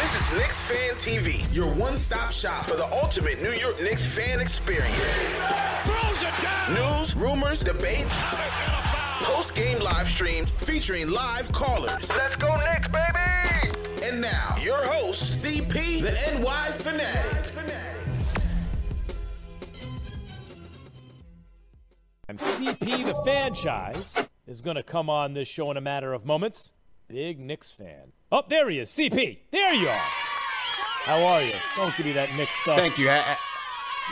This is Knicks Fan TV, your one-stop shop for the ultimate New York Knicks fan experience. News, rumors, debates, post-game live streams featuring live callers. Let's go Knicks, baby! And now, your host, CP the NY Fanatic. And CP the Fanchise is going to come on this show in a matter of moments. Big Knicks fan. Oh, there he is, CP. There you are. How are you? Don't give me that Knicks stuff. Thank you.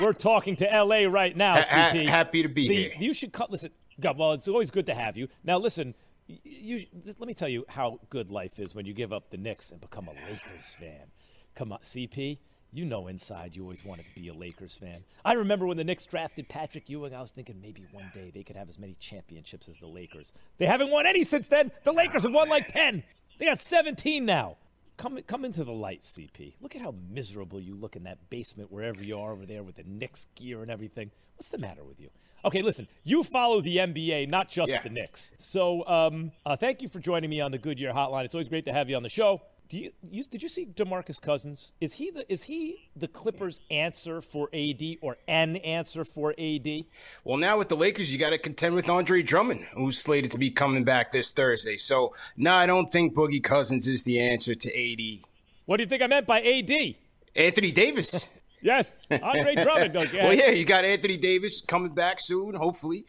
We're talking to L.A. right now, CP. Happy to be here. You should listen. God, well, it's always good to have you. Now, listen. Let me tell you how good life is when you give up the Knicks and become a Lakers fan. Come on, CP. You know inside you always wanted to be a Lakers fan. I remember when the Knicks drafted Patrick Ewing, I was thinking maybe one day they could have as many championships as the Lakers. They haven't won any since then. The Lakers have won like 10. They got 17 now. Come into the light, CP. Look at how miserable you look in that basement wherever you are over there with the Knicks gear and everything. What's the matter with you? Okay, listen, you follow the NBA, not just the Knicks. So thank you for joining me on the Goodyear Hotline. It's always great to have you on the show. Did you see DeMarcus Cousins? Is he the Clippers' answer for AD or an answer for AD? Well, now with the Lakers, you got to contend with Andre Drummond, who's slated to be coming back this Thursday. So, no, I don't think Boogie Cousins is the answer to AD. What do you think I meant by AD? Anthony Davis. Yes, Andre Drummond. Well, yeah, you got Anthony Davis coming back soon, hopefully.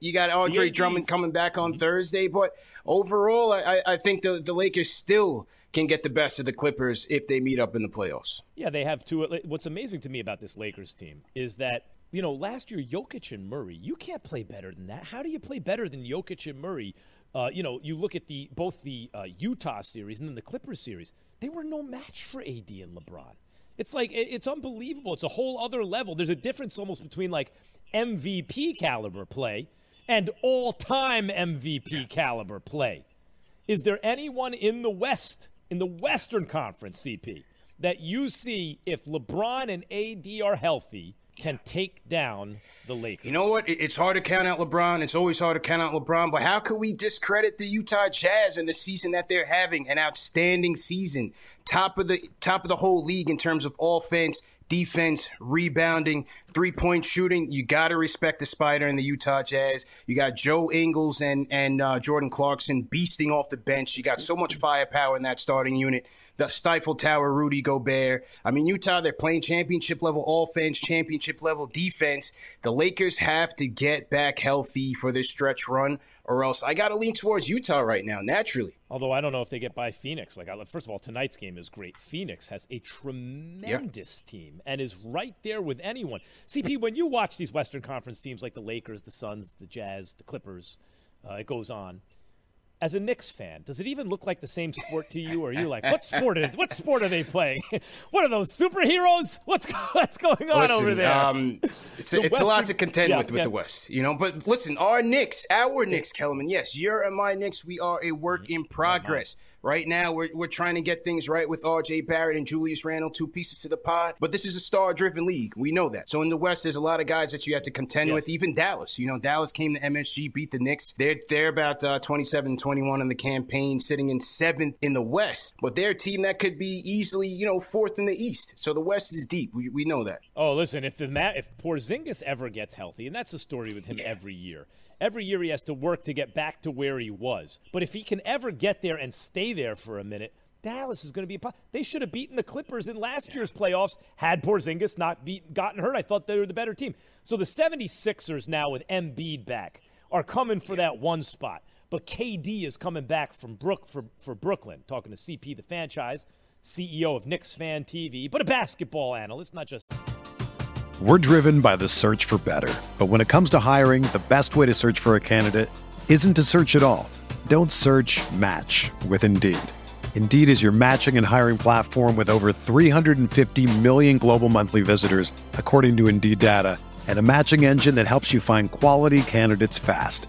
You got Andre Drummond coming back on Thursday. But overall, I think the Lakers still can get the best of the Clippers if they meet up in the playoffs. Yeah, they have two. What's amazing to me about this Lakers team is that, you know, last year, Jokic and Murray, you can't play better than that. How do you play better than Jokic and Murray? You know, you look at both the Utah series and then the Clippers series. They were no match for AD and LeBron. It's like, it's unbelievable. It's a whole other level. There's a difference almost between like MVP caliber play and all-time MVP caliber play. Is there anyone in the West, in the Western Conference, CP, that you see, if LeBron and AD are healthy, can take down the Lakers? You know what? It's hard to count out LeBron. It's always hard to count out LeBron. But how could we discredit the Utah Jazz and the season that they're having? An outstanding season, top of the whole league in terms of offense, defense, rebounding, three-point shooting. You got to respect the Spider and the Utah Jazz. You got Joe Ingles and Jordan Clarkson beasting off the bench. You got so much firepower in that starting unit. The Stifle Tower, Rudy Gobert. I mean, Utah, they're playing championship-level offense, championship-level defense. The Lakers have to get back healthy for this stretch run, or else I got to lean towards Utah right now, naturally. Although I don't know if they get by Phoenix. Like, first of all, tonight's game is great. Phoenix has a tremendous team and is right there with anyone. CP, when you watch these Western Conference teams like the Lakers, the Suns, the Jazz, the Clippers, it goes on. As a Knicks fan, does it even look like the same sport to you? Or are you like, what sport are they playing? What are those, superheroes? What's going on over there? It's a lot to contend with the West, you know. But listen, our Knicks, Kellerman. Yes, you're and my Knicks. We are a work in progress. Right now, we're trying to get things right with R.J. Barrett and Julius Randle, two pieces to the pod. But this is a star-driven league. We know that. So in the West, there's a lot of guys that you have to contend with. Even Dallas. You know, Dallas came to MSG, beat the Knicks. They're about 27-20. 2021 in the campaign, sitting in seventh in the West. But they're a team that could be easily, you know, fourth in the East. So the West is deep. We know that. Oh, listen, if Porzingis ever gets healthy, and that's the story with him every year. Every year he has to work to get back to where he was. But if he can ever get there and stay there for a minute, Dallas is going to be they should have beaten the Clippers in last year's playoffs had Porzingis not gotten hurt. I thought they were the better team. So the 76ers now with Embiid back are coming for that one spot. But KD is coming back from for Brooklyn, talking to CP the Fanchise, CEO of Knicks Fan TV, but a basketball analyst, not just... We're driven by the search for better. But when it comes to hiring, the best way to search for a candidate isn't to search at all. Don't search, match with Indeed. Indeed is your matching and hiring platform with over 350 million global monthly visitors, according to Indeed data, and a matching engine that helps you find quality candidates fast.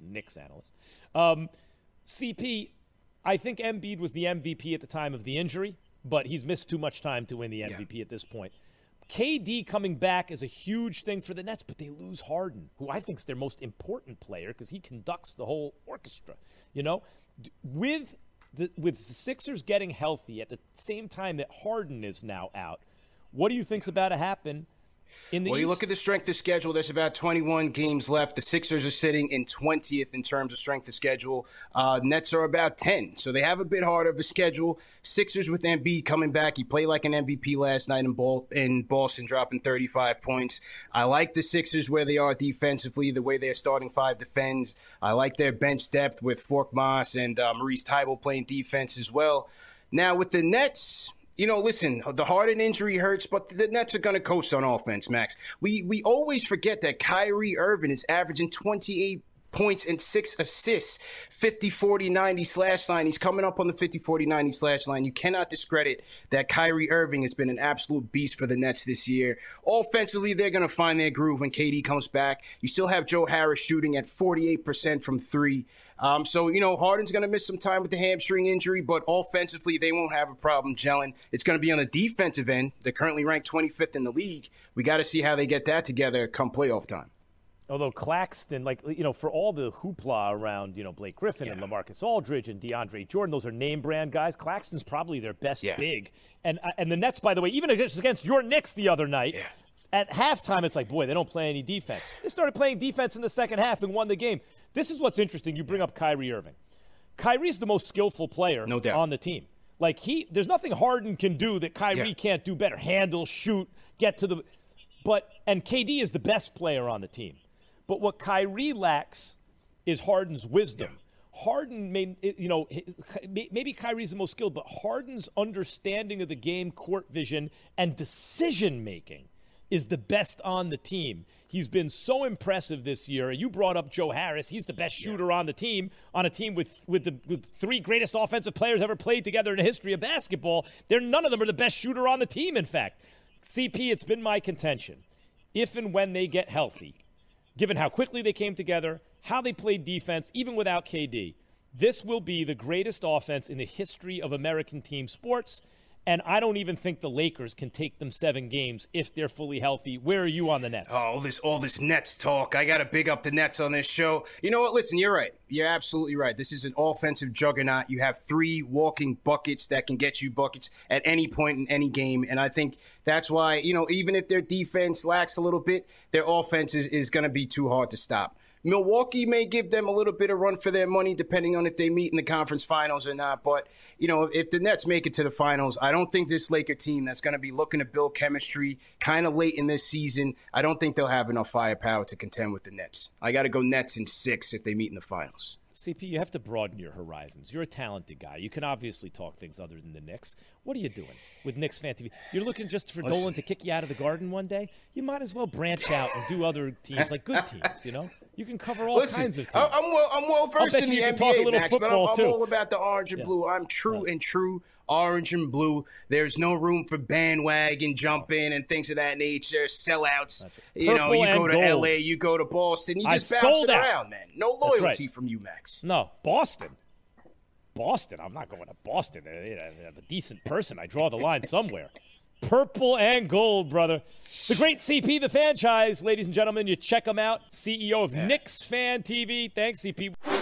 Knicks analyst. CP, I think Embiid was the MVP at the time of the injury, but he's missed too much time to win the MVP at this point. KD coming back is a huge thing for the Nets, but they lose Harden, who I think is their most important player because he conducts the whole orchestra. You know, with the Sixers getting healthy at the same time that Harden is now out, what do you think's about to happen? Well, you look at the strength of schedule, there's about 21 games left. The Sixers are sitting in 20th in terms of strength of schedule. Nets are about 10, so they have a bit harder of a schedule. Sixers with Embiid coming back. He played like an MVP last night in Boston, dropping 35 points. I like the Sixers where they are defensively, the way their starting five defends. I like their bench depth with Forkmas and Maurice Tybalt playing defense as well. Now with the Nets... You know, listen, the Harden injury hurts, but the Nets are going to coast on offense, Max. We always forget that Kyrie Irving is averaging 28 points and 6 assists, 50-40-90 slash line. He's coming up on the 50-40-90 slash line. You cannot discredit that Kyrie Irving has been an absolute beast for the Nets this year. Offensively, they're going to find their groove when KD comes back. You still have Joe Harris shooting at 48% from three. So, you know, Harden's going to miss some time with the hamstring injury, but offensively, they won't have a problem gelling. It's going to be on the defensive end. They're currently ranked 25th in the league. We got to see how they get that together come playoff time. Although Claxton, like, you know, for all the hoopla around, you know, Blake Griffin and LaMarcus Aldridge and DeAndre Jordan, those are name brand guys. Claxton's probably their best big. And the Nets, by the way, even against your Knicks the other night, at halftime, it's like, boy, they don't play any defense. They started playing defense in the second half and won the game. This is what's interesting. You bring up Kyrie Irving. Kyrie's the most skillful player on the team. Like, there's nothing Harden can do that Kyrie can't do better. Handle, shoot, get to the – and KD is the best player on the team. But what Kyrie lacks is Harden's wisdom. Harden, maybe Kyrie's the most skilled, but Harden's understanding of the game, court vision, and decision-making is the best on the team. He's been so impressive this year. You brought up Joe Harris. He's the best shooter on the team, on a team with three greatest offensive players ever played together in the history of basketball. None of them are the best shooter on the team, in fact. CP, it's been my contention. If and when they get healthy, given how quickly they came together, how they played defense, even without KD, this will be the greatest offense in the history of American team sports. And I don't even think the Lakers can take them 7 games if they're fully healthy. Where are you on the Nets? Oh, all this Nets talk. I got to big up the Nets on this show. You know what? Listen, you're right. You're absolutely right. This is an offensive juggernaut. You have three walking buckets that can get you buckets at any point in any game. And I think that's why, you know, even if their defense lacks a little bit, their offense is going to be too hard to stop. Milwaukee may give them a little bit of run for their money, depending on if they meet in the conference finals or not. But, you know, if the Nets make it to the finals, I don't think this Laker team that's going to be looking to build chemistry kind of late in this season, I don't think they'll have enough firepower to contend with the Nets. I got to go Nets in 6 if they meet in the finals. CP, you have to broaden your horizons. You're a talented guy. You can obviously talk things other than the Knicks. What are you doing with Knicks Fan TV? You're looking just for Dolan to kick you out of the garden one day? You might as well branch out and do other teams, like good teams, you know? You can cover all kinds of teams. I'm well-versed in the NBA, Max, but I'm all about the orange and blue. I'm true orange and blue. There's no room for bandwagon jumping and things of that nature, sellouts. You know, you go to gold. LA, you go to Boston. You just bounce it around, man. No loyalty from you, Max. No, Boston. I'm not going to Boston. I'm a decent person. I draw the line somewhere. Purple and gold, brother. The great CP, the Fanchise. Ladies and gentlemen, you check him out. CEO of Knicks Fan TV. Thanks, CP.